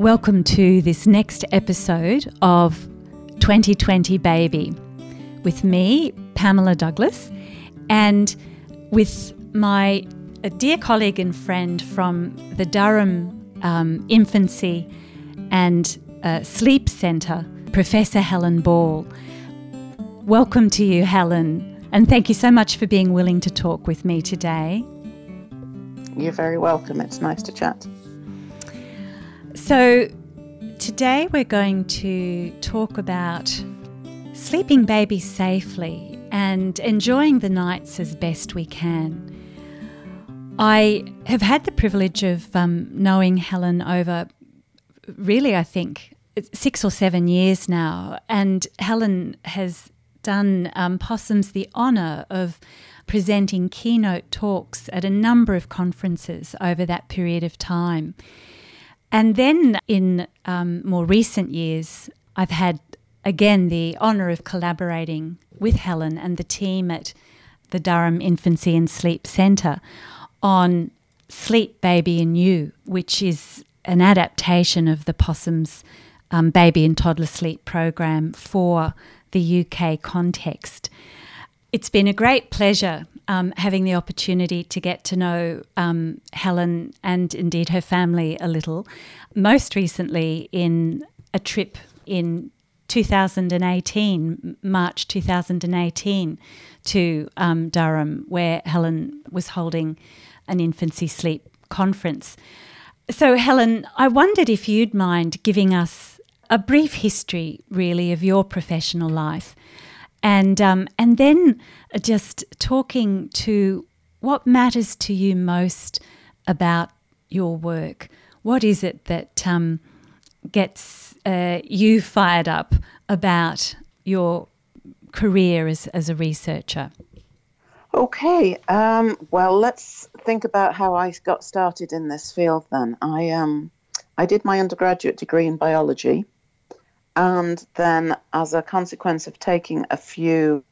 Welcome to this next episode of 2020 Baby with me, Pamela Douglas, and with my dear colleague and friend from the Durham Infancy and Sleep Centre, Professor Helen Ball. Welcome to you, Helen, and thank you so much for being willing to talk with me today. You're very welcome. It's nice to chat. So today we're going to talk about sleeping babies safely and enjoying the nights as best we can. I have had the privilege of knowing Helen over really, I think, 6 or 7 years now, and Helen has done Possums the honour of presenting keynote talks at a number of conferences over that period of time. And then in more recent years, I've had, again, the honour of collaborating with Helen and the team at the Durham Infancy and Sleep Centre on Sleep, Baby and You, which is an adaptation of the Possums Baby and Toddler Sleep program for the UK context. It's been a great pleasure having the opportunity to get to know Helen and indeed her family a little, most recently in a trip in 2018, March 2018, to Durham, where Helen was holding an infancy sleep conference. So, Helen, I wondered if you'd mind giving us a brief history, really, of your professional life. And then just talking to what matters to you most about your work. What is it that gets you fired up about your career as a researcher? Okay. Well, let's think about how I got started in this field then. I did my undergraduate degree in biology. And then as a consequence of taking a few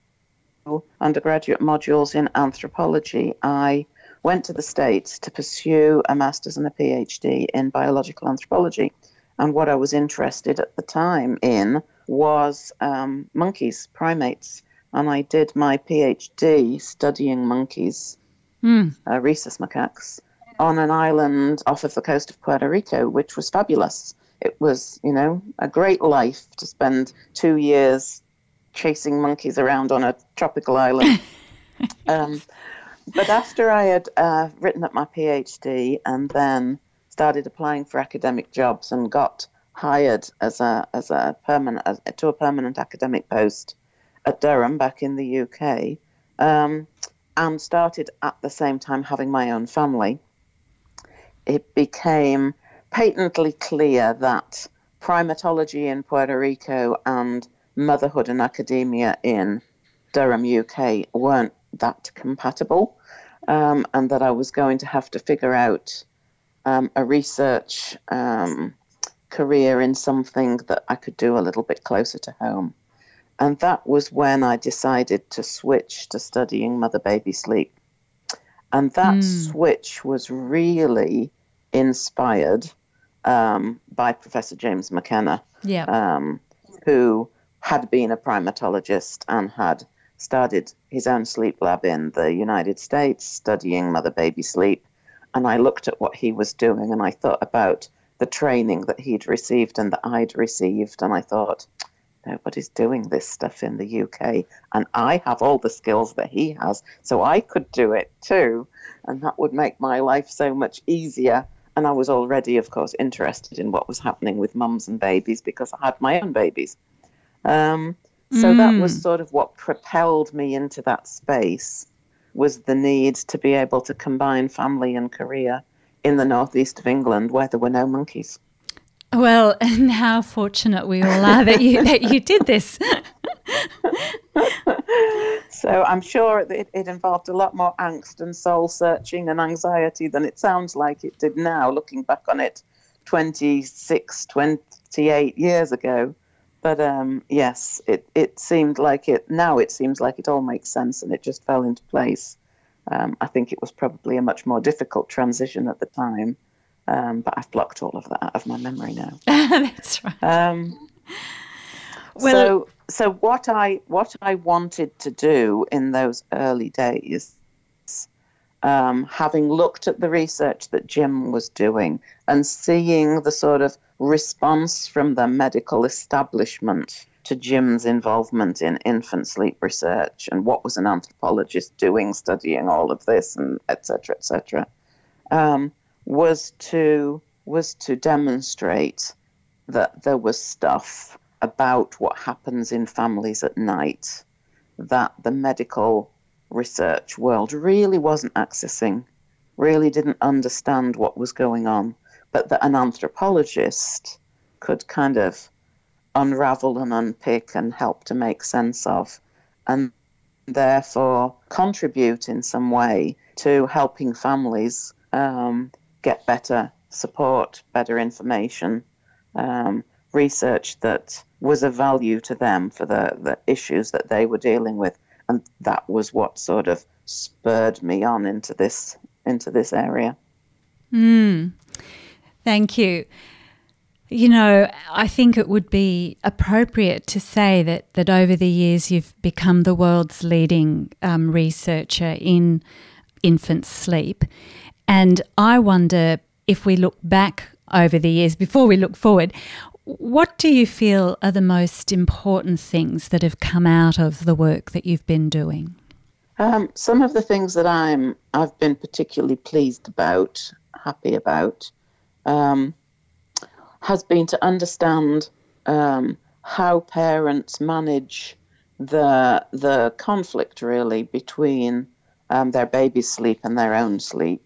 undergraduate modules in anthropology, I went to the States to pursue a master's and a PhD in biological anthropology. And what I was interested at the time in was monkeys, primates. And I did my PhD studying monkeys, rhesus macaques, on an island off of the coast of Puerto Rico, which was fabulous. It was, you know, a great life to spend 2 years chasing monkeys around on a tropical island. But after I had written up my PhD and then started applying for academic jobs and got hired to a permanent academic post at Durham back in the UK, and started at the same time having my own family, it became patently clear that primatology in Puerto Rico and motherhood and academia in Durham, UK weren't that compatible, and that I was going to have to figure out a research career in something that I could do a little bit closer to home. And that was when I decided to switch to studying mother-baby sleep. And that switch was really inspired by Professor James McKenna, who had been a primatologist and had started his own sleep lab in the United States studying mother-baby sleep. And I looked at what he was doing and I thought about the training that he'd received and that I'd received. And I thought, nobody's doing this stuff in the UK. And I have all the skills that he has, so I could do it too. And that would make my life so much easier. And I was already, of course, interested in what was happening with mums and babies because I had my own babies. So that was sort of what propelled me into that space, was the need to be able to combine family and career in the northeast of England where there were no monkeys. Well, and how fortunate we all are that you did this. So I'm sure it involved a lot more angst and soul searching and anxiety than it sounds like it did now, looking back on it 26, 28 years ago. But yes, it seemed like it, now it seems like it all makes sense and it just fell into place. I think it was probably a much more difficult transition at the time. But I've blocked all of that out of my memory now. That's right. So what I wanted to do in those early days, having looked at the research that Jim was doing and seeing the sort of response from the medical establishment to Jim's involvement in infant sleep research and what was an anthropologist doing studying all of this, and et cetera, was to demonstrate that there was stuff about what happens in families at night that the medical research world really wasn't accessing, really didn't understand what was going on, but that an anthropologist could kind of unravel and unpick and help to make sense of, and therefore contribute in some way to helping families get better support, better information, research that was of value to them for the issues that they were dealing with. And that was what sort of spurred me on into this area. Thank you. You know, I think it would be appropriate to say that over the years you've become the world's leading researcher in infant sleep. And I wonder, if we look back over the years, before we look forward, what do you feel are the most important things that have come out of the work that you've been doing? Some of the things that I've been particularly pleased about, happy about, has been to understand how parents manage the conflict really between their baby's sleep and their own sleep,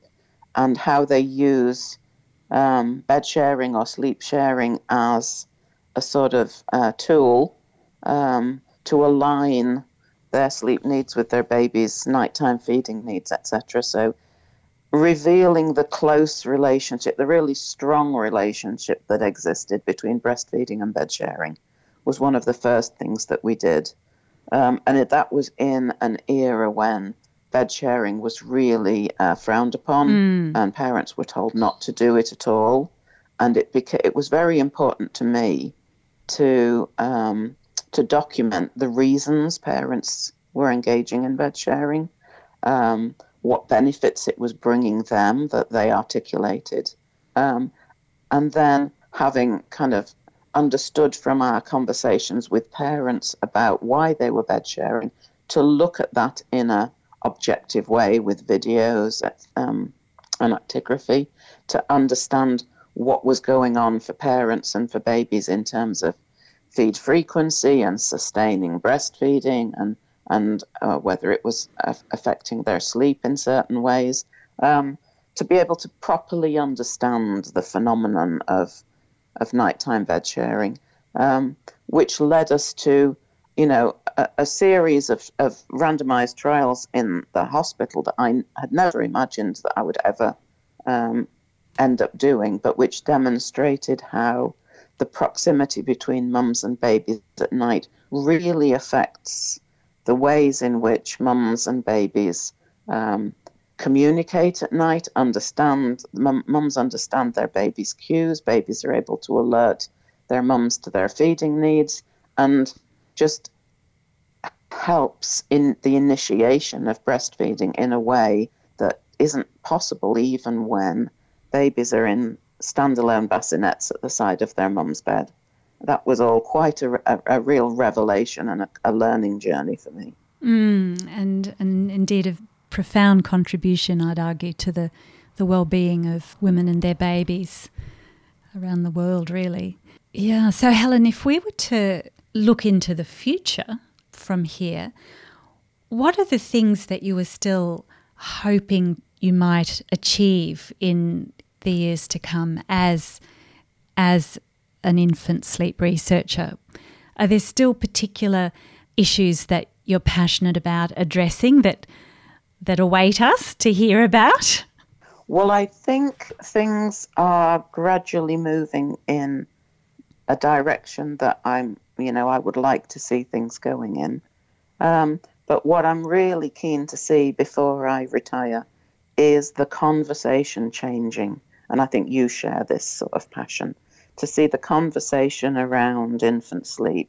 and how they use bed sharing or sleep sharing as a sort of tool to align their sleep needs with their baby's nighttime feeding needs, etc. So revealing the close relationship, the really strong relationship that existed between breastfeeding and bed sharing was one of the first things that we did. And that was in an era when bed sharing was really frowned upon, and parents were told not to do it at all. And it was very important to me to document the reasons parents were engaging in bed sharing, what benefits it was bringing them that they articulated, and then having kind of understood from our conversations with parents about why they were bed sharing, to look at that in a objective way with videos and actigraphy to understand what was going on for parents and for babies in terms of feed frequency and sustaining breastfeeding and whether it was affecting their sleep in certain ways, to be able to properly understand the phenomenon of nighttime bed sharing, which led us to, you know, a series of randomized trials in the hospital that I had never imagined that I would ever end up doing, but which demonstrated how the proximity between mums and babies at night really affects the ways in which mums and babies communicate at night, mums understand their babies' cues, babies are able to alert their mums to their feeding needs, and just helps in the initiation of breastfeeding in a way that isn't possible even when babies are in standalone bassinets at the side of their mum's bed. That was all quite a real revelation and a learning journey for me. And indeed a profound contribution, I'd argue, to the well-being of women and their babies around the world, really. Yeah, so Helen, if we were to look into the future from here, what are the things that you were still hoping you might achieve in the years to come as an infant sleep researcher? Are there still particular issues that you're passionate about addressing that await us to hear about? Well, I think things are gradually moving in a direction that I would like to see things going in. But what I'm really keen to see before I retire is the conversation changing and I think you share this sort of passion, to see the conversation around infant sleep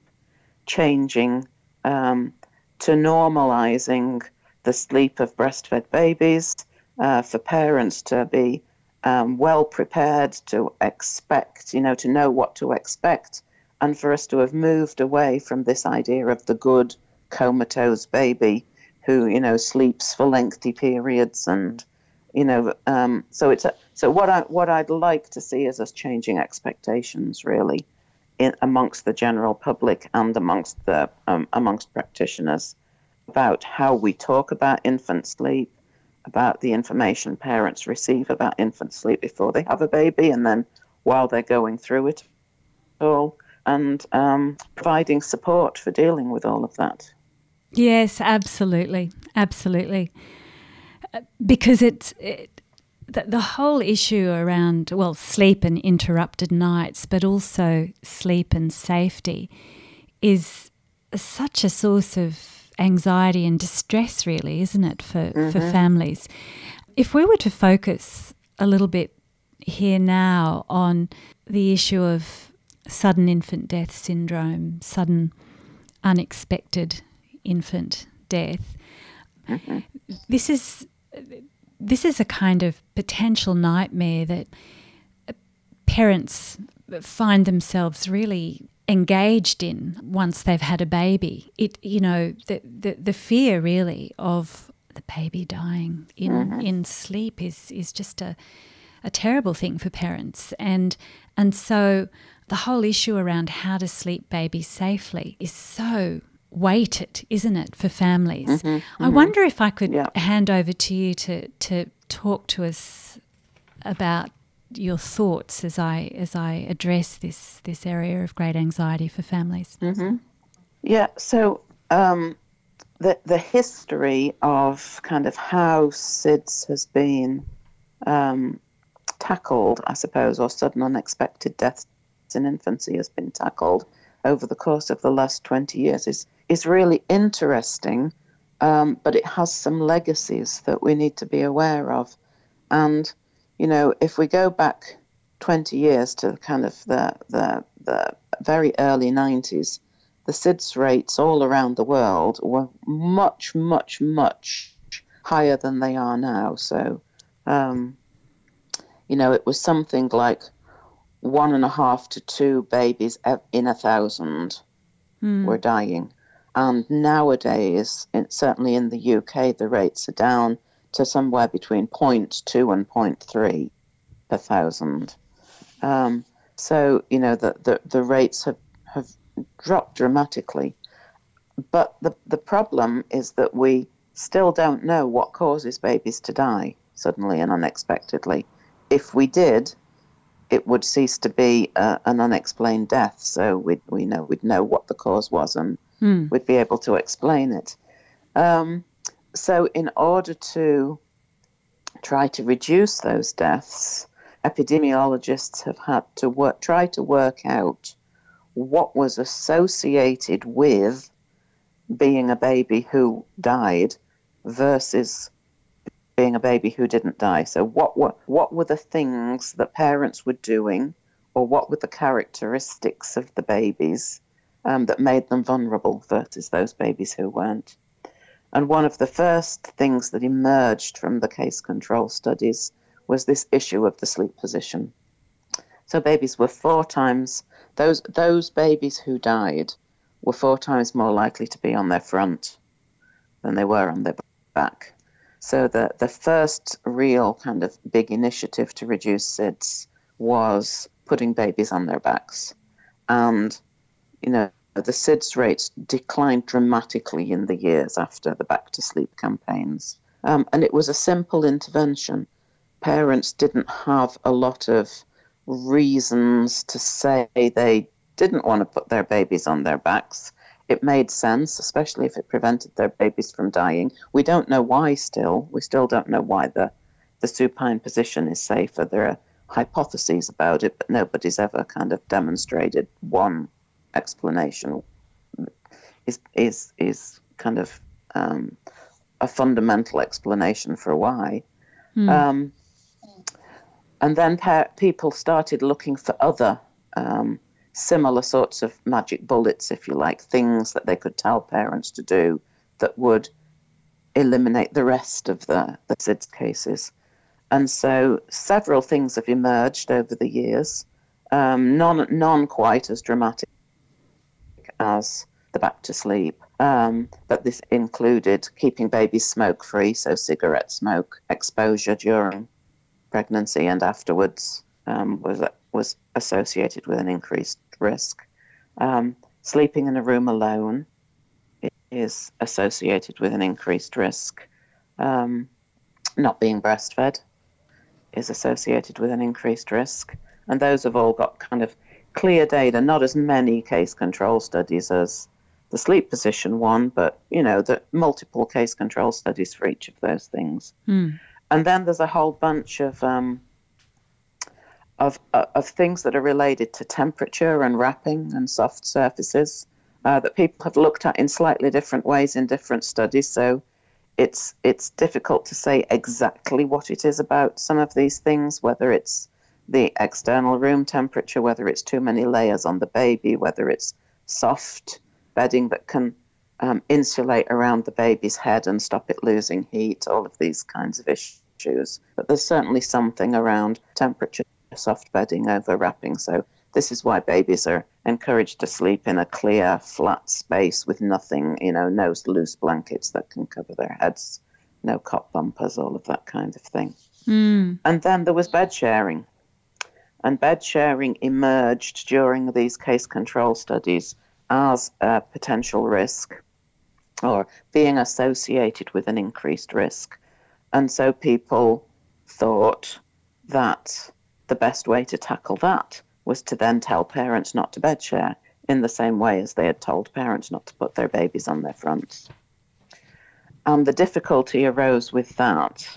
changing to normalising the sleep of breastfed babies, for parents to be well prepared to expect, to know what to expect, and for us to have moved away from this idea of the good comatose baby who, sleeps for lengthy periods and, so what I'd like to see is us changing expectations really amongst the general public and amongst the amongst practitioners about how we talk about infant sleep, about the information parents receive about infant sleep before they have a baby and then while they're going through it all, and providing support for dealing with all of that. Yes, absolutely, absolutely. Because the whole issue around, sleep and interrupted nights, but also sleep and safety is such a source of anxiety and distress really, isn't it, for families. If we were to focus a little bit here now on the issue of sudden infant death syndrome, sudden unexpected infant death, this is a kind of potential nightmare that parents find themselves really engaged in once they've had a baby. It, the fear really of the baby dying in sleep is just a terrible thing for parents. And so the whole issue around how to sleep babies safely is so weighted, isn't it, for families? I wonder if I could hand over to you to talk to us about your thoughts as I address this area of great anxiety for families. The history of kind of how SIDS has been tackled, I suppose, or sudden unexpected deaths in infancy has been tackled over the course of the last 20 years is really interesting, but it has some legacies that we need to be aware of. And, if we go back 20 years to kind of the very early 90s, the SIDS rates all around the world were much, much, much higher than they are now. So, it was something like 1.5 to 2 babies in 1,000 were dying. And nowadays, certainly in the UK, the rates are down to somewhere between 0.2 and 0.3 per 1,000. The rates have dropped dramatically. But the problem is that we still don't know what causes babies to die suddenly and unexpectedly. If we did, it would cease to be an unexplained death, so we'd know what the cause was and we'd be able to explain it. So in order to try to reduce those deaths, epidemiologists have had to work out what was associated with being a baby who died versus being a baby who didn't die. So what were the things that parents were doing, or what were the characteristics of the babies that made them vulnerable versus those babies who weren't? And one of the first things that emerged from the case control studies was this issue of the sleep position. So babies were 4 times, those babies who died were 4 times more likely to be on their front than they were on their back. So the first real kind of big initiative to reduce SIDS was putting babies on their backs. And, the SIDS rates declined dramatically in the years after the Back to Sleep campaigns. And it was a simple intervention. Parents didn't have a lot of reasons to say they didn't want to put their babies on their backs. It made sense, especially if it prevented their babies from dying. We don't know why still. We still don't know why the supine position is safer. There are hypotheses about it, but nobody's ever kind of demonstrated one explanation is kind of a fundamental explanation for why. And then people started looking for other similar sorts of magic bullets, if you like, things that they could tell parents to do that would eliminate the rest of the SIDS cases. And so several things have emerged over the years, none quite as dramatic as the back to sleep, but this included keeping babies smoke-free, so cigarette smoke exposure during pregnancy and afterwards was associated with an increased risk. Sleeping in a room alone is associated with an increased risk. Not being breastfed is associated with an increased risk. And those have all got kind of clear data, not as many case control studies as the sleep position one, but, you know, the multiple case control studies for each of those things. Mm. And then there's a whole bunch of things that are related to temperature and wrapping and soft surfaces that people have looked at in slightly different ways in different studies. So it's difficult to say exactly what it is about some of these things, whether it's the external room temperature, whether it's too many layers on the baby, whether it's soft bedding that can insulate around the baby's head and stop it losing heat, all of these kinds of issues. But there's certainly something around temperature, soft bedding over wrapping. So this is why babies are encouraged to sleep in a clear, flat space with nothing, you know, no loose blankets that can cover their heads, no cot bumpers, all of that kind of thing. Mm. And then there was bed sharing. And bed sharing emerged during these case control studies as a potential risk or being associated with an increased risk. And so people thought that the best way to tackle that was to then tell parents not to bed share in the same way as they had told parents not to put their babies on their fronts. And the difficulty arose with that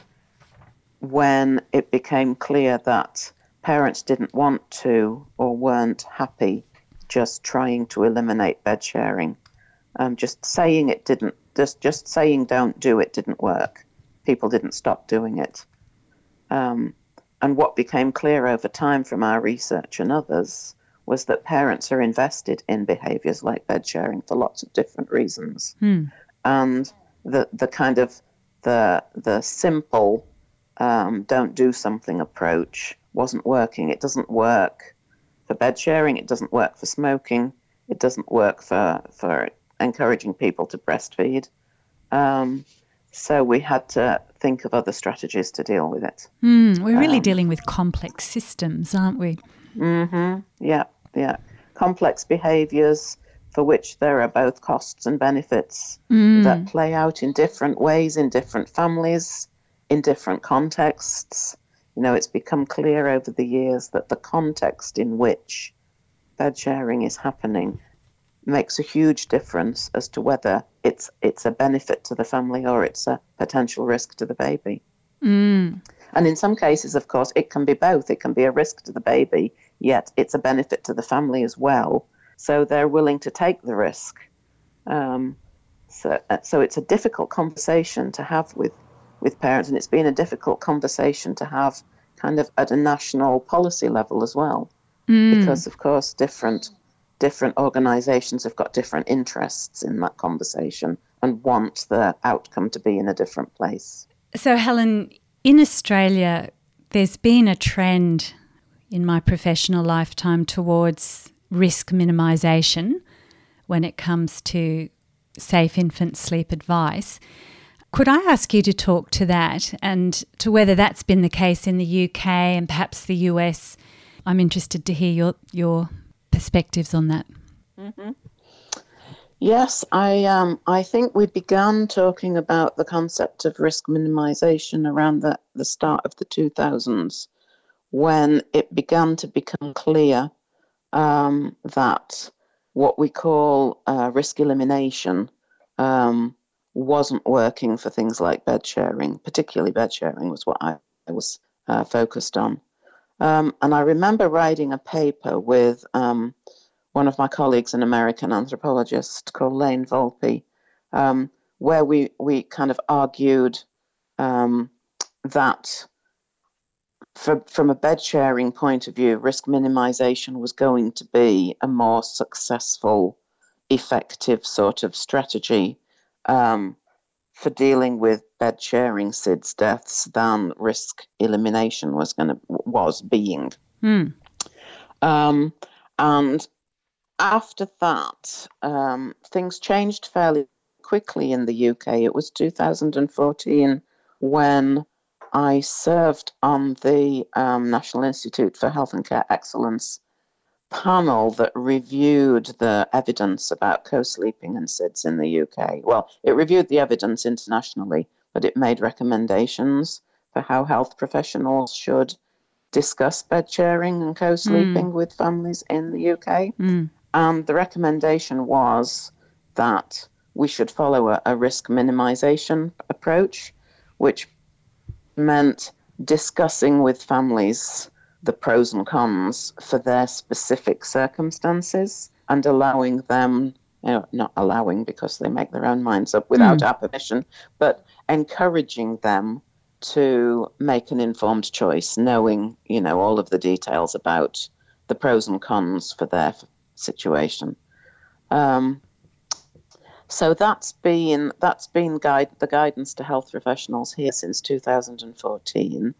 when it became clear that parents didn't want to or weren't happy just trying to eliminate bed sharing. Just saying don't do it didn't work. People didn't stop doing it. And what became clear over time from our research and others was that parents are invested in behaviours like bed sharing for lots of different reasons. Hmm. And the simple don't do something approach wasn't working. It doesn't work for bed sharing. It doesn't work for smoking. It doesn't work for encouraging people to breastfeed. So we had to think of other strategies to deal with it. Mm, we're really dealing with complex systems, aren't we? Mm-hmm. Yeah. Complex behaviours for which there are both costs and benefits that play out in different ways, in different families, in different contexts. You know, it's become clear over the years that the context in which bed sharing is happening makes a huge difference as to whether it's a benefit to the family or it's a potential risk to the baby. Mm. And in some cases, of course, it can be both. It can be a risk to the baby, yet it's a benefit to the family as well. So they're willing to take the risk. So it's a difficult conversation to have with parents, and it's been a difficult conversation to have kind of at a national policy level as well, because, of course, different organisations have got different interests in that conversation and want the outcome to be in a different place. So, Helen, in Australia, there's been a trend in my professional lifetime towards risk minimisation when it comes to safe infant sleep advice. Could I ask you to talk to that and to whether that's been the case in the UK and perhaps the US? I'm interested to hear your perspectives on that. Mm-hmm. Yes, I think we began talking about the concept of risk minimisation around the start of the 2000s, when it began to become clear that what we call risk elimination wasn't working for things like bed sharing. Particularly bed sharing was what I was focused on. And I remember writing a paper with one of my colleagues, an American anthropologist called Lane Volpe, where we kind of argued that from a bed sharing point of view, risk minimisation was going to be a more successful, effective sort of strategy for dealing with bed sharing SIDS deaths than risk elimination was being. Mm. And after that, things changed fairly quickly in the UK. It was 2014 when I served on the National Institute for Health and Care Excellence panel that reviewed the evidence about co-sleeping and SIDS in the UK. Well, it reviewed the evidence internationally, but it made recommendations for how health professionals should discuss bed sharing and co-sleeping with families in the UK. Mm. And the recommendation was that we should follow a risk minimisation approach, which meant discussing with families the pros and cons for their specific circumstances and allowing them, not allowing because they make their own minds up without our permission, but encouraging them to make an informed choice, knowing, all of the details about the pros and cons for their situation. So that's been the guidance to health professionals here since 2014,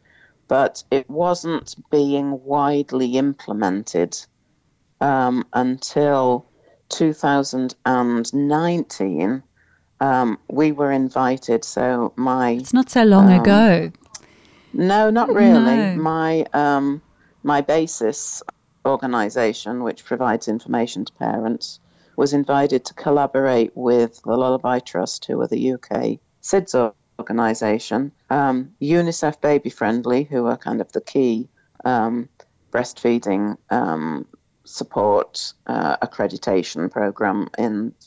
but it wasn't being widely implemented until 2019. We were invited, so it's not so long ago. No, not really. No. My BASIS organisation, which provides information to parents, was invited to collaborate with the Lullaby Trust, who are the UK SIDS organisation, UNICEF Baby Friendly, who are kind of the key breastfeeding support accreditation programme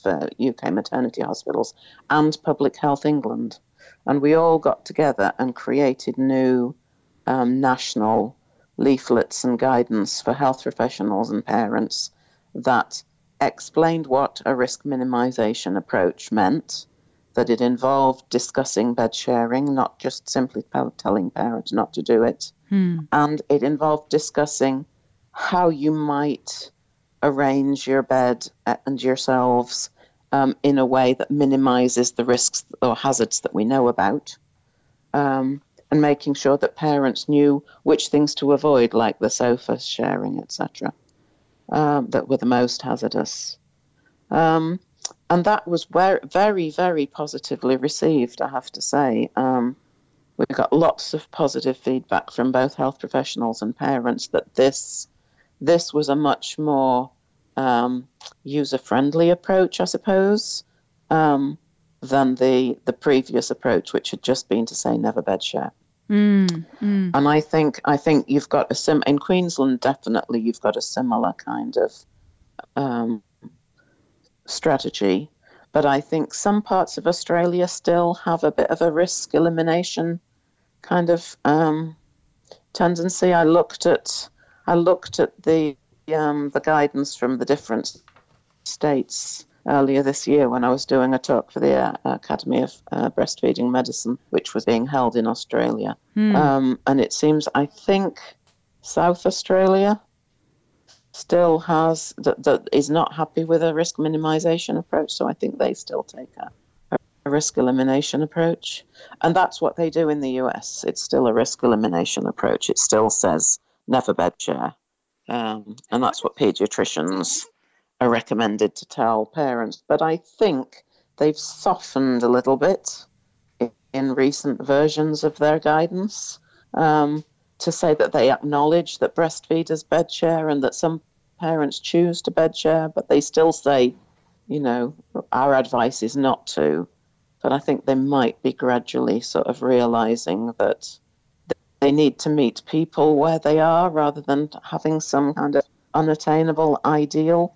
for UK maternity hospitals, and Public Health England. And we all got together and created new national leaflets and guidance for health professionals and parents that explained what a risk minimisation approach meant, that it involved discussing bed sharing, not just simply telling parents not to do it. Hmm. And it involved discussing how you might arrange your bed and yourselves in a way that minimises the risks or hazards that we know about, and making sure that parents knew which things to avoid, like the sofa sharing, etc., that were the most hazardous. And that was very, very positively received, I have to say. We got lots of positive feedback from both health professionals and parents that this was a much more user-friendly approach, I suppose, than the previous approach, which had just been to say never bed share. Mm, mm. And I think you've got in Queensland, definitely you've got a similar kind of strategy, but I think some parts of Australia still have a bit of a risk elimination kind of tendency. I looked at the guidance from the different states earlier this year when I was doing a talk for the Academy of Breastfeeding Medicine, which was being held in Australia. Mm. And it seems, I think, South Australia still has, that is not happy with a risk minimisation approach, so I think they still take a risk elimination approach. And that's what they do in the US. It's still a risk elimination approach. It still says never bed share. And that's what paediatricians are recommended to tell parents, but I think they've softened a little bit in recent versions of their guidance to say that they acknowledge that breastfeeders bed share and that some parents choose to bed share, but they still say, our advice is not to. But I think they might be gradually sort of realising that they need to meet people where they are rather than having some kind of unattainable ideal.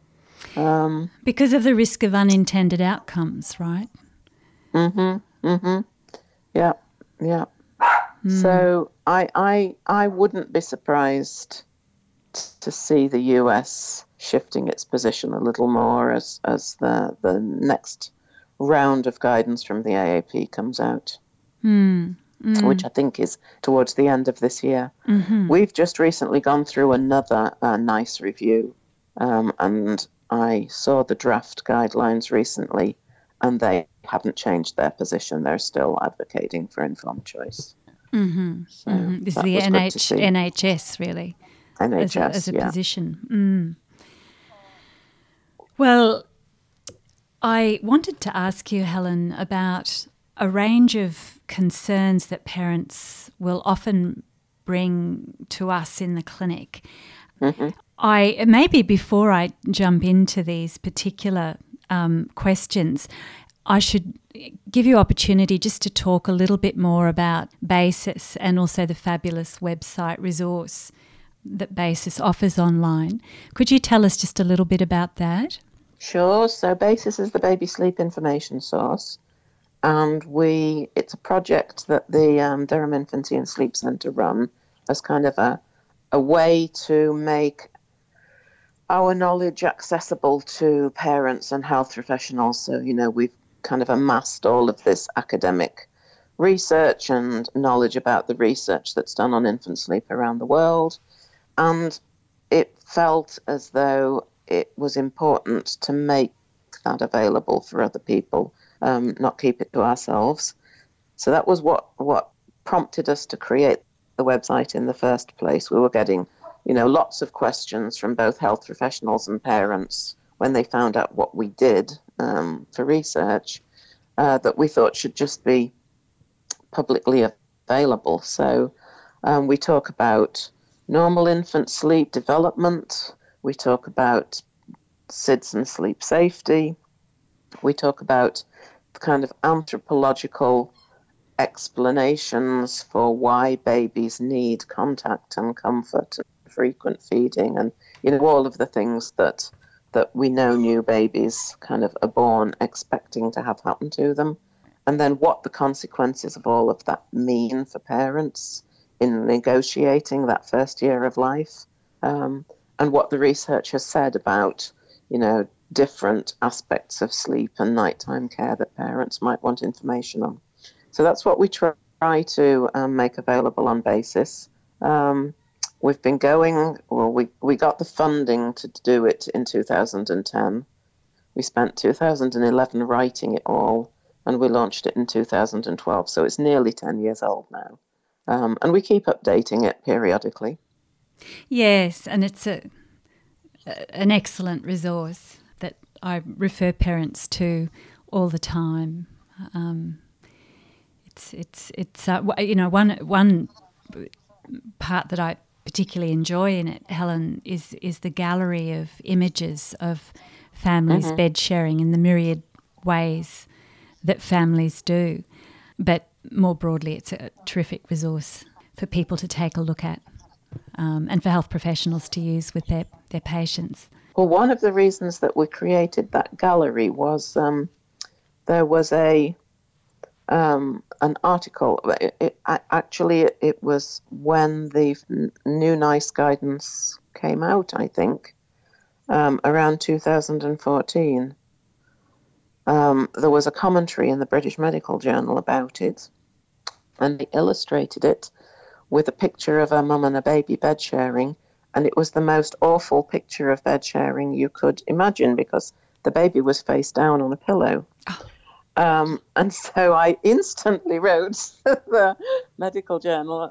Because of the risk of unintended outcomes, right? Mm-hmm, mm-hmm. Yeah, yeah. Mm. So I wouldn't be surprised to see the US shifting its position a little more as the next round of guidance from the AAP comes out. Mm. which I think is towards the end of this year. Mm-hmm. We've just recently gone through another NICE review, and I saw the draft guidelines recently, and they haven't changed their position. They're still advocating for informed choice. Mm-hmm. So this is the NHS, really. NHS, as a position. Mm. Well, I wanted to ask you, Helen, about a range of concerns that parents will often bring to us in the clinic. Mm-hmm. Maybe before I jump into these particular questions, I should give you opportunity just to talk a little bit more about BASIS and also the fabulous website resource that BASIS offers online. Could you tell us just a little bit about that? Sure. So BASIS is the baby sleep information source, and it's a project that the Durham Infancy and Sleep Centre run as kind of a way to make our knowledge accessible to parents and health professionals. So, you know, we've kind of amassed all of this academic research and knowledge about the research that's done on infant sleep around the world. And it felt as though it was important to make that available for other people, not keep it to ourselves. So that was what prompted us to create the website in the first place. We were getting, you know, lots of questions from both health professionals and parents when they found out what we did for research that we thought should just be publicly available. So we talk about normal infant sleep development, we talk about SIDS and sleep safety, we talk about the kind of anthropological explanations for why babies need contact and comfort and frequent feeding and, you know, all of the things that we know new babies kind of are born expecting to have happen to them, and then what the consequences of all of that mean for parents in negotiating that first year of life, and what the research has said about, you know, different aspects of sleep and nighttime care that parents might want information on. So that's what we try to make available on BASIS. We've been going, well, we got the funding to do it in 2010. We spent 2011 writing it all, and we launched it in 2012. So it's nearly 10 years old now. And we keep updating it periodically. Yes, and it's an excellent resource that I refer parents to all the time. You know, one part that I particularly enjoy in it, Helen, is the gallery of images of families bed sharing in the myriad ways that families do. But more broadly, it's a terrific resource for people to take a look at, and for health professionals to use with their patients. Well, one of the reasons that we created that gallery was there was an article. It was when the new NICE guidance came out, I think, around 2014. There was a commentary in the British Medical Journal about it, and they illustrated it with a picture of a mum and a baby bed sharing, and it was the most awful picture of bed sharing you could imagine because the baby was face down on a pillow. Oh. And so I instantly wrote the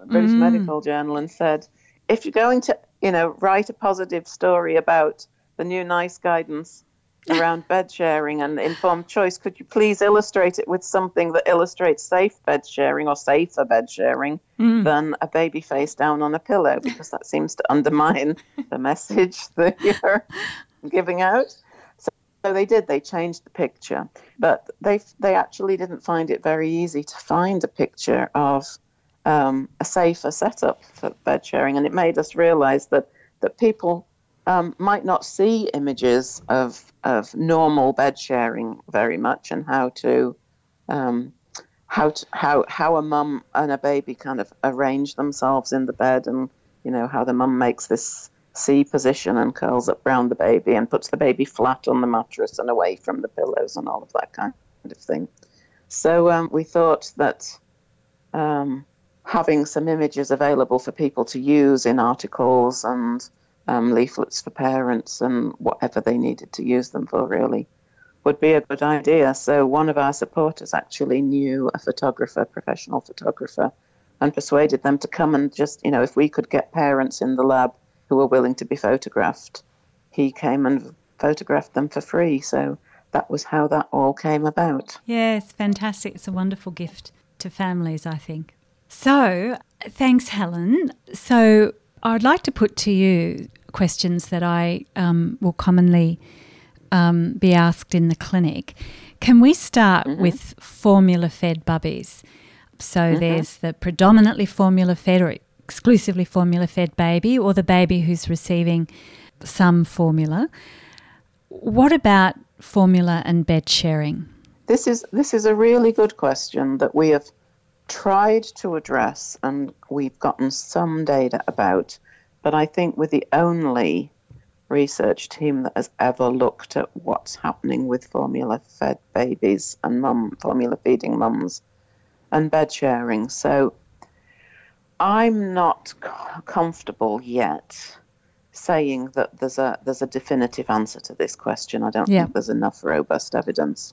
British Medical Journal, and said, if you're going to, you know, write a positive story about the new NICE guidance around bed sharing and informed choice, could you please illustrate it with something that illustrates safe bed sharing or safer bed sharing than a baby face down on a pillow, because that seems to undermine the message that you're giving out. So they did. They changed the picture, but they actually didn't find it very easy to find a picture of a safer setup for bed sharing, and it made us realise that people might not see images of normal bed sharing very much, and how a mum and a baby kind of arrange themselves in the bed, and, you know, how the mum makes this C position and curls up round the baby and puts the baby flat on the mattress and away from the pillows and all of that kind of thing. So we thought that having some images available for people to use in articles and leaflets for parents and whatever they needed to use them for, really, would be a good idea. So one of our supporters actually knew a photographer, professional photographer, and persuaded them to come and just, you know, if we could get parents in the lab who were willing to be photographed, he came and photographed them for free. So that was how that all came about. Yes, fantastic. It's a wonderful gift to families, I think. So thanks, Helen. So I'd like to put to you questions that I will commonly be asked in the clinic. Can we start with formula-fed bubbies? So there's the predominantly formula-fed or exclusively formula-fed baby, or the baby who's receiving some formula. What about formula and bed sharing? This is a really good question that we have tried to address and we've gotten some data about, but I think we're the only research team that has ever looked at what's happening with formula-fed babies and formula-feeding mums and bed sharing. So I'm not comfortable yet saying that there's a definitive answer to this question. I don't think there's enough robust evidence.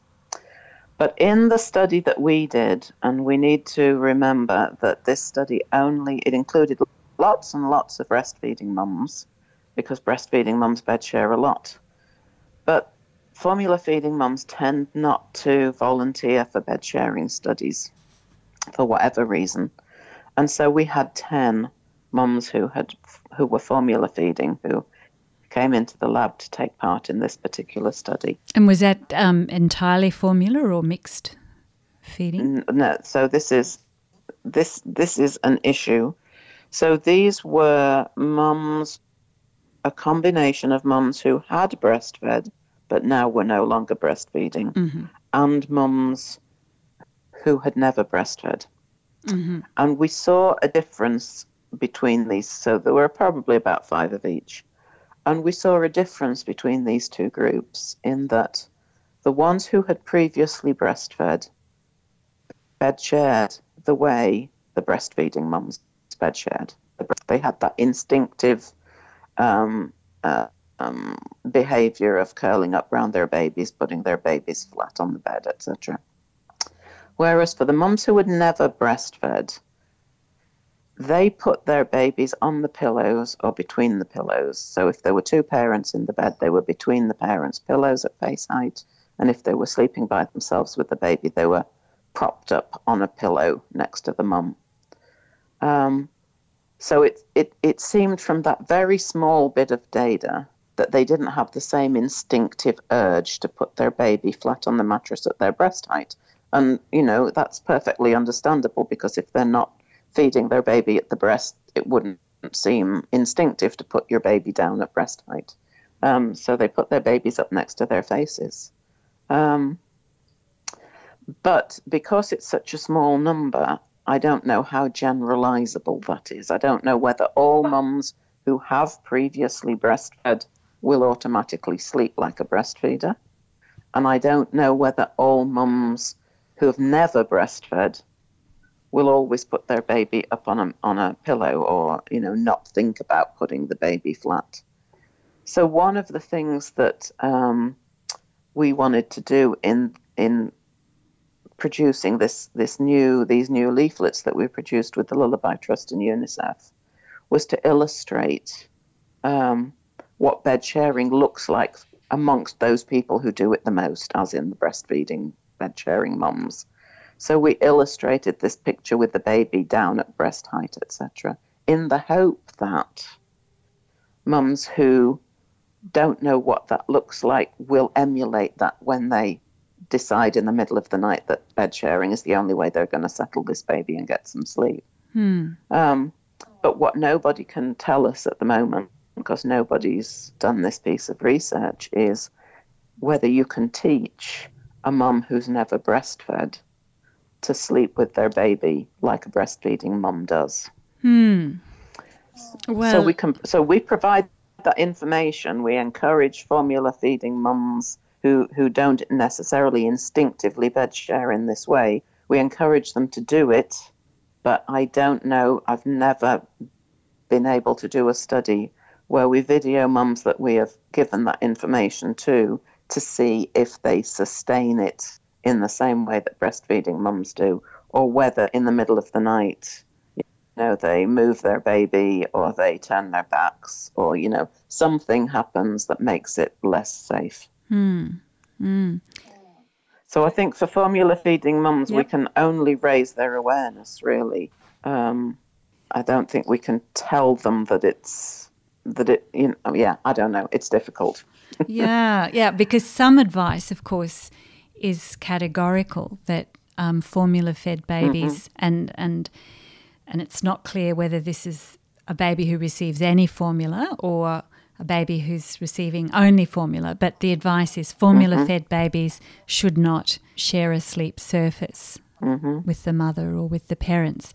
But in the study that we did, and we need to remember that this study it included lots and lots of breastfeeding mums, because breastfeeding mums bed share a lot. But formula feeding mums tend not to volunteer for bed sharing studies for whatever reason. And so we had 10 mums who were formula feeding who came into the lab to take part in this particular study. And was that entirely formula or mixed feeding? No, so this is an issue. So these were mums, a combination of mums who had breastfed but now were no longer breastfeeding, and mums who had never breastfed. And we saw a difference between these. So there were probably about 5 of each. And we saw a difference between these two groups in that the ones who had previously breastfed bed shared the way the breastfeeding mums bed shared. They had that instinctive behavior of curling up round their babies, putting their babies flat on the bed, etc. Whereas for the mums who had never breastfed, they put their babies on the pillows or between the pillows. So if there were 2 parents in the bed, they were between the parents' pillows at face height. And if they were sleeping by themselves with the baby, they were propped up on a pillow next to the mum. So it seemed from that very small bit of data that they didn't have the same instinctive urge to put their baby flat on the mattress at their breast height. And, you know, that's perfectly understandable, because if they're not feeding their baby at the breast, it wouldn't seem instinctive to put your baby down at breast height. So they put their babies up next to their faces. But because it's such a small number, I don't know how generalizable that is. I don't know whether all mums who have previously breastfed will automatically sleep like a breastfeeder. And I don't know whether all mums who have never breastfed will always put their baby up on a pillow, or, you know, not think about putting the baby flat. So one of the things that we wanted to do in producing these new leaflets that we produced with the Lullaby Trust and UNICEF was to illustrate what bed sharing looks like amongst those people who do it the most, as in the breastfeeding bed sharing mums. So we illustrated this picture with the baby down at breast height, etc., in the hope that mums who don't know what that looks like will emulate that when they decide in the middle of the night that bed sharing is the only way they're going to settle this baby and get some sleep. But what nobody can tell us at the moment, because nobody's done this piece of research, is whether you can teach a mum who's never breastfed to sleep with their baby like a breastfeeding mum does. Well, so we provide that information. We encourage formula feeding mums who don't necessarily instinctively bed share in this way. We encourage them to do it but I don't know. I've never been able to do a study where we video mums that we have given that information to see if they sustain it in the same way that breastfeeding mums do, or whether in the middle of the night, you know, they move their baby or they turn their backs or, you know, something happens that makes it less safe. Mm. Mm. So I think for formula feeding mums, we can only raise their awareness, really. I don't think we can tell them that it's, that it, you know, I don't know. It's difficult. Because some advice, of course, is categorical that formula-fed babies and it's not clear whether this is a baby who receives any formula or a baby who's receiving only formula, but the advice is formula-fed babies should not share a sleep surface with the mother or with the parents.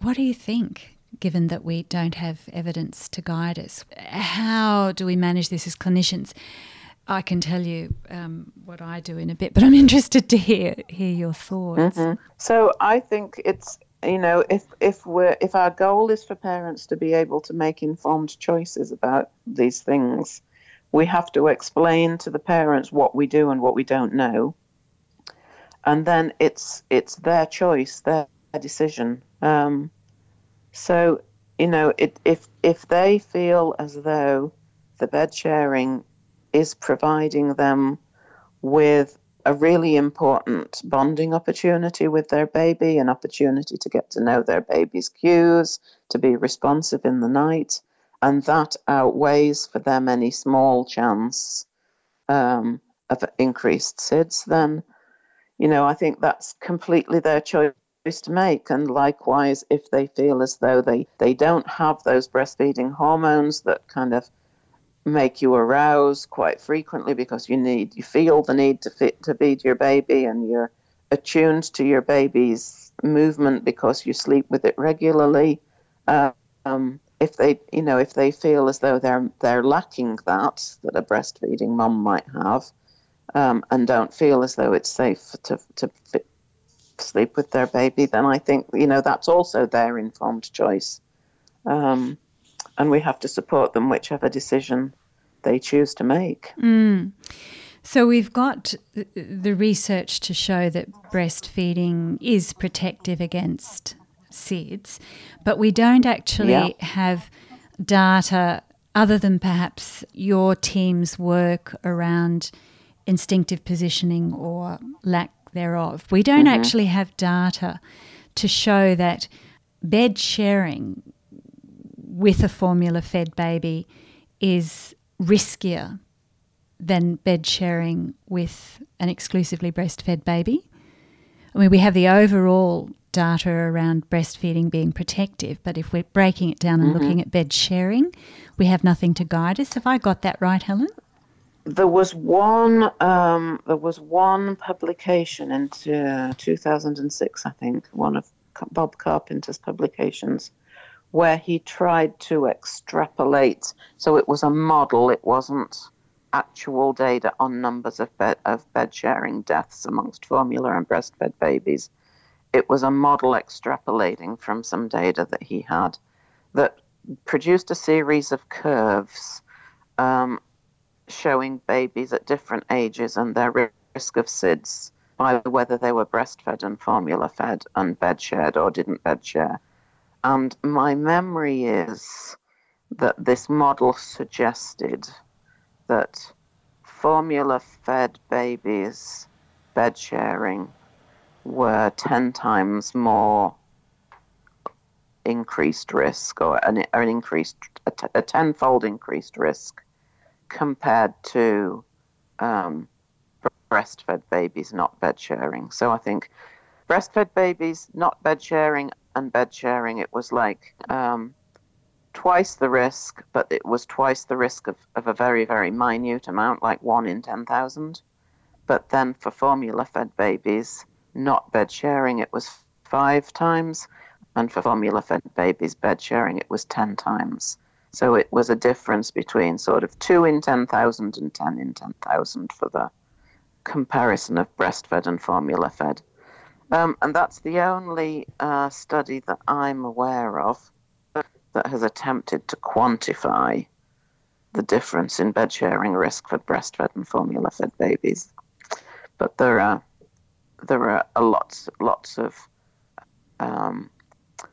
What do you think, given that we don't have evidence to guide us? How do we manage this as clinicians? I can tell you what I do in a bit, but I'm interested to hear your thoughts. Mm-hmm. So I think it's, you know, if our goal is for parents to be able to make informed choices about these things, we have to explain to the parents what we do and what we don't know, and then it's their choice, their decision. So you know, if they feel as though the bed sharing is providing them with a really important bonding opportunity with their baby, an opportunity to get to know their baby's cues, to be responsive in the night, and that outweighs for them any small chance of increased SIDS, then, you know, I think that's completely their choice to make. And likewise, if they feel as though they don't have those breastfeeding hormones that kind of make you arouse quite frequently because you feel the need to feed your baby, and you're attuned to your baby's movement because you sleep with it regularly. If they feel as though they're lacking that a breastfeeding mum might have, and don't feel as though it's safe to sleep with their baby, then I think, you know, that's also their informed choice. And we have to support them whichever decision they choose to make. Mm. So we've got the research to show that breastfeeding is protective against SIDS, but we don't actually have data other than perhaps your team's work around instinctive positioning or lack thereof. We don't actually have data to show that bed sharing with a formula-fed baby is riskier than bed sharing with an exclusively breastfed baby. I mean, we have the overall data around breastfeeding being protective, but if we're breaking it down and looking at bed sharing, we have nothing to guide us. Have I got that right, Helen? There was one publication in 2006, I think, one of Bob Carpenter's publications, where he tried to extrapolate. So it was a model, it wasn't actual data on numbers of bed sharing deaths amongst formula and breastfed babies. It was a model extrapolating from some data that he had that produced a series of curves showing babies at different ages and their risk of SIDS by whether they were breastfed and formula fed and bed shared or didn't bed share. And my memory is that this model suggested that formula-fed babies' bed sharing were 10 times more increased risk, or a tenfold increased risk compared to breastfed babies not bed sharing. So I think breastfed babies not bed sharing and bed sharing, it was like twice the risk, but it was twice the risk of a very, very minute amount, like 1 in 10,000. But then for formula-fed babies not bed sharing, it was 5 times, and for formula-fed babies bed sharing, it was 10 times. So it was a difference between sort of 2 in 10,000 and 10 in 10,000 for the comparison of breastfed and formula-fed. And that's the only study that I'm aware of that has attempted to quantify the difference in bed sharing risk for breastfed and formula-fed babies. But there are lots of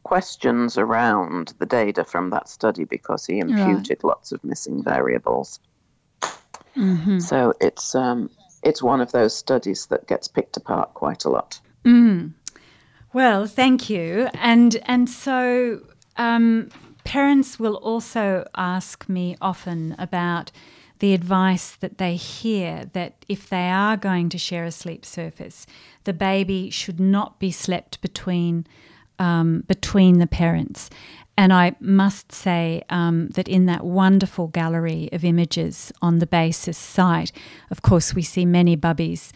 questions around the data from that study because he imputed lots of missing variables. Mm-hmm. So it's one of those studies that gets picked apart quite a lot. Mm. Well, thank you. And so parents will also ask me often about the advice that they hear that if they are going to share a sleep surface, the baby should not be slept between the parents. And I must say that in that wonderful gallery of images on the BASIS site, of course, we see many bubbies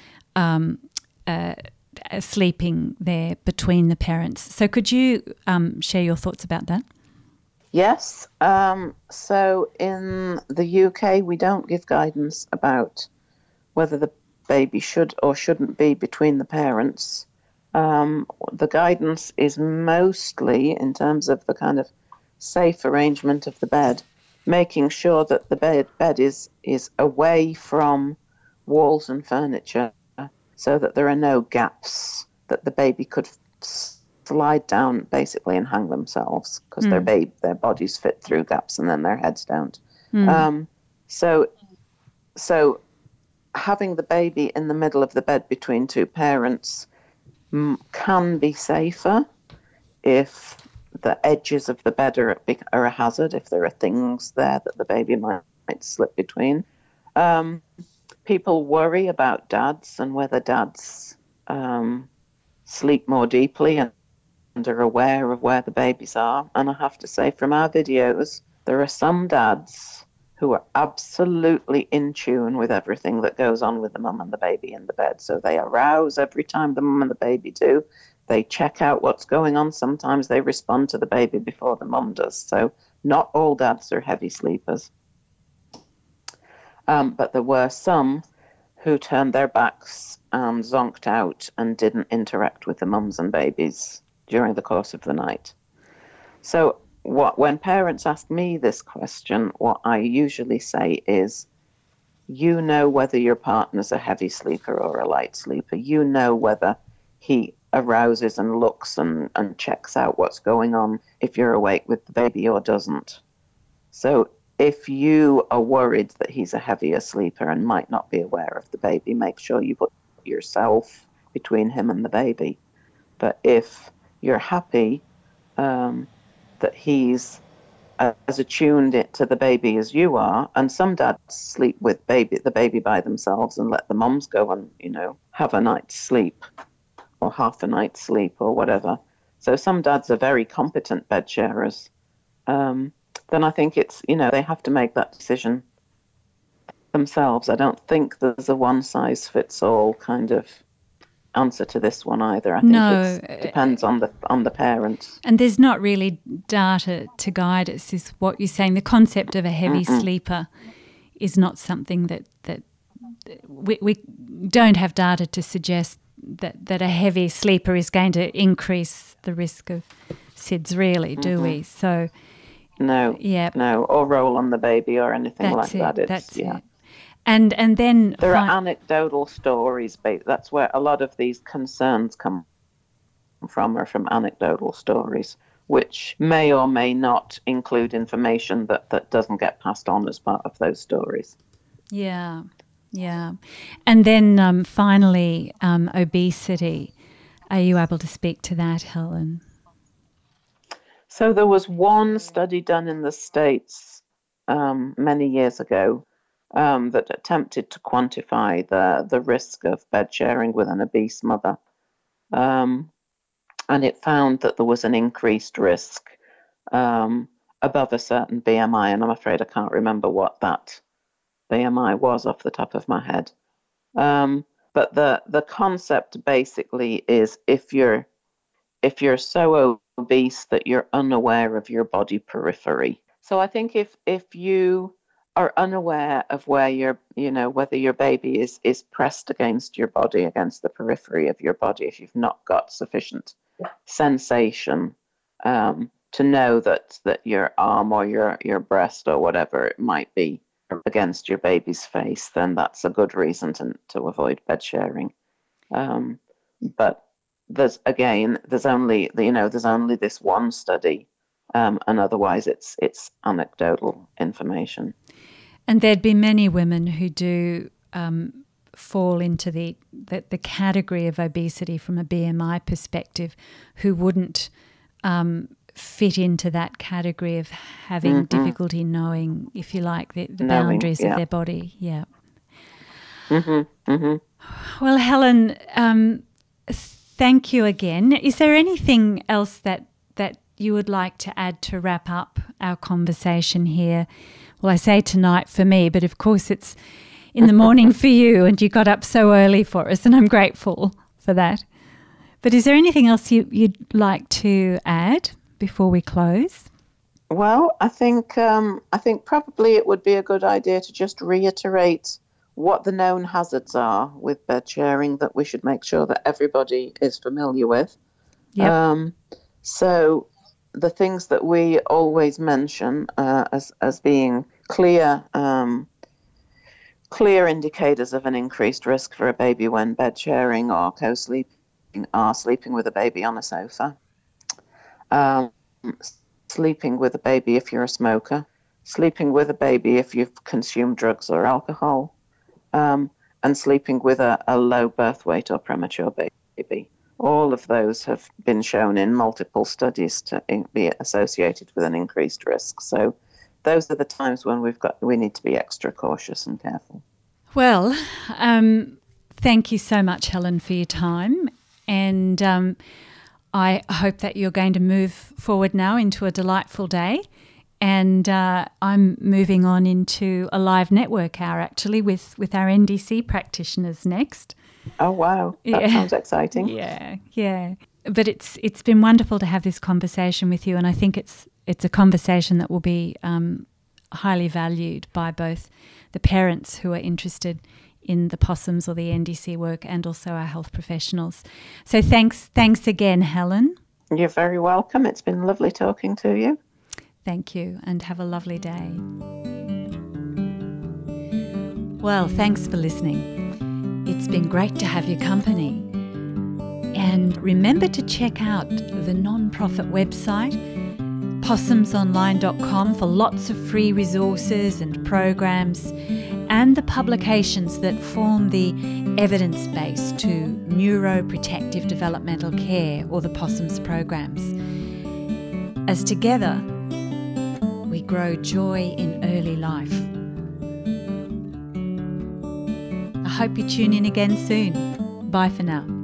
sleeping there between the parents. So could you share your thoughts about that? Yes. So in the UK, we don't give guidance about whether the baby should or shouldn't be between the parents. The guidance is mostly in terms of the kind of safe arrangement of the bed, making sure that the bed is away from walls and furniture so that there are no gaps that the baby could slide down basically and hang themselves because their bodies fit through gaps and then their heads don't. Mm. So having the baby in the middle of the bed between two parents can be safer if the edges of the bed are a hazard, if there are things there that the baby might slip between. People worry about dads and whether dads sleep more deeply and are aware of where the babies are. And I have to say from our videos, there are some dads who are absolutely in tune with everything that goes on with the mum and the baby in the bed. So they arouse every time the mum and the baby do. They check out what's going on. Sometimes they respond to the baby before the mum does. So not all dads are heavy sleepers. But there were some who turned their backs and zonked out and didn't interact with the mums and babies during the course of the night. So when parents ask me this question, what I usually say is, you know whether your partner's a heavy sleeper or a light sleeper. You know whether he arouses and looks and checks out what's going on if you're awake with the baby or doesn't. So if you are worried that he's a heavier sleeper and might not be aware of the baby, make sure you put yourself between him and the baby. But if you're happy that he's as attuned to the baby as you are. And some dads sleep with the baby by themselves and let the mums go and, have a night's sleep or half a night's sleep or whatever. So some dads are very competent bed sharers. Then I think it's, they have to make that decision themselves. I don't think there's a one-size-fits-all kind of answer to this one either. I think it depends on the parent. And there's not really data to guide us, is what you're saying. The concept of a heavy sleeper is not something that we don't have data to suggest that a heavy sleeper is going to increase the risk of SIDS, really, do we? So no, or roll on the baby or anything like that. That's it. And then there are anecdotal stories. That's where a lot of these concerns come from, are from anecdotal stories, which may or may not include information that doesn't get passed on as part of those stories. Yeah. And then finally, obesity. Are you able to speak to that, Helen? So there was one study done in the States many years ago that attempted to quantify the risk of bed sharing with an obese mother. And it found that there was an increased risk above a certain BMI, and I'm afraid I can't remember what that BMI was off the top of my head. But the concept basically is if you're so obese that you're unaware of your body periphery. So I think if you are unaware of where your, you know, whether your baby is pressed against your body, against the periphery of your body, if you've not got sufficient sensation to know that your arm or your breast or whatever it might be against your baby's face, then that's a good reason to avoid bed sharing. But there's only this one study. And otherwise, it's anecdotal information. And there'd be many women who do fall into the category of obesity from a BMI perspective, who wouldn't fit into that category of having difficulty knowing, if you like, the knowing, boundaries of their body. Yeah. Mm-hmm. Mm-hmm. Well, Helen, thank you again. Is there anything else that you would like to add to wrap up our conversation here? Well, I say tonight for me, but of course it's in the morning for you, and you got up so early for us, and I'm grateful for that. But is there anything else you'd like to add before we close? Well, I think probably it would be a good idea to just reiterate what the known hazards are with bed sharing that we should make sure that everybody is familiar with. Yeah. So the things that we always mention as being clear indicators of an increased risk for a baby when bed sharing or co-sleeping are sleeping with a baby on a sofa, sleeping with a baby if you're a smoker, sleeping with a baby if you've consumed drugs or alcohol, and sleeping with a low birth weight or premature baby. All of those have been shown in multiple studies to be associated with an increased risk. So those are the times when we need to be extra cautious and careful. Well, thank you so much, Helen, for your time. And I hope that you're going to move forward now into a delightful day. And I'm moving on into a live network hour, actually, with our NDC practitioners next. Oh, wow. That sounds exciting. Yeah, yeah. But it's been wonderful to have this conversation with you, and I think it's a conversation that will be highly valued by both the parents who are interested in the Possums or the NDC work and also our health professionals. So thanks again, Helen. You're very welcome. It's been lovely talking to you. Thank you, and have a lovely day. Well, thanks for listening. It's been great to have your company. And remember to check out the non-profit website, possumsonline.com, for lots of free resources and programs, and the publications that form the evidence base to neuroprotective developmental care, or the Possums programs. As together, we grow joy in early life. Hope you tune in again soon. Bye for now.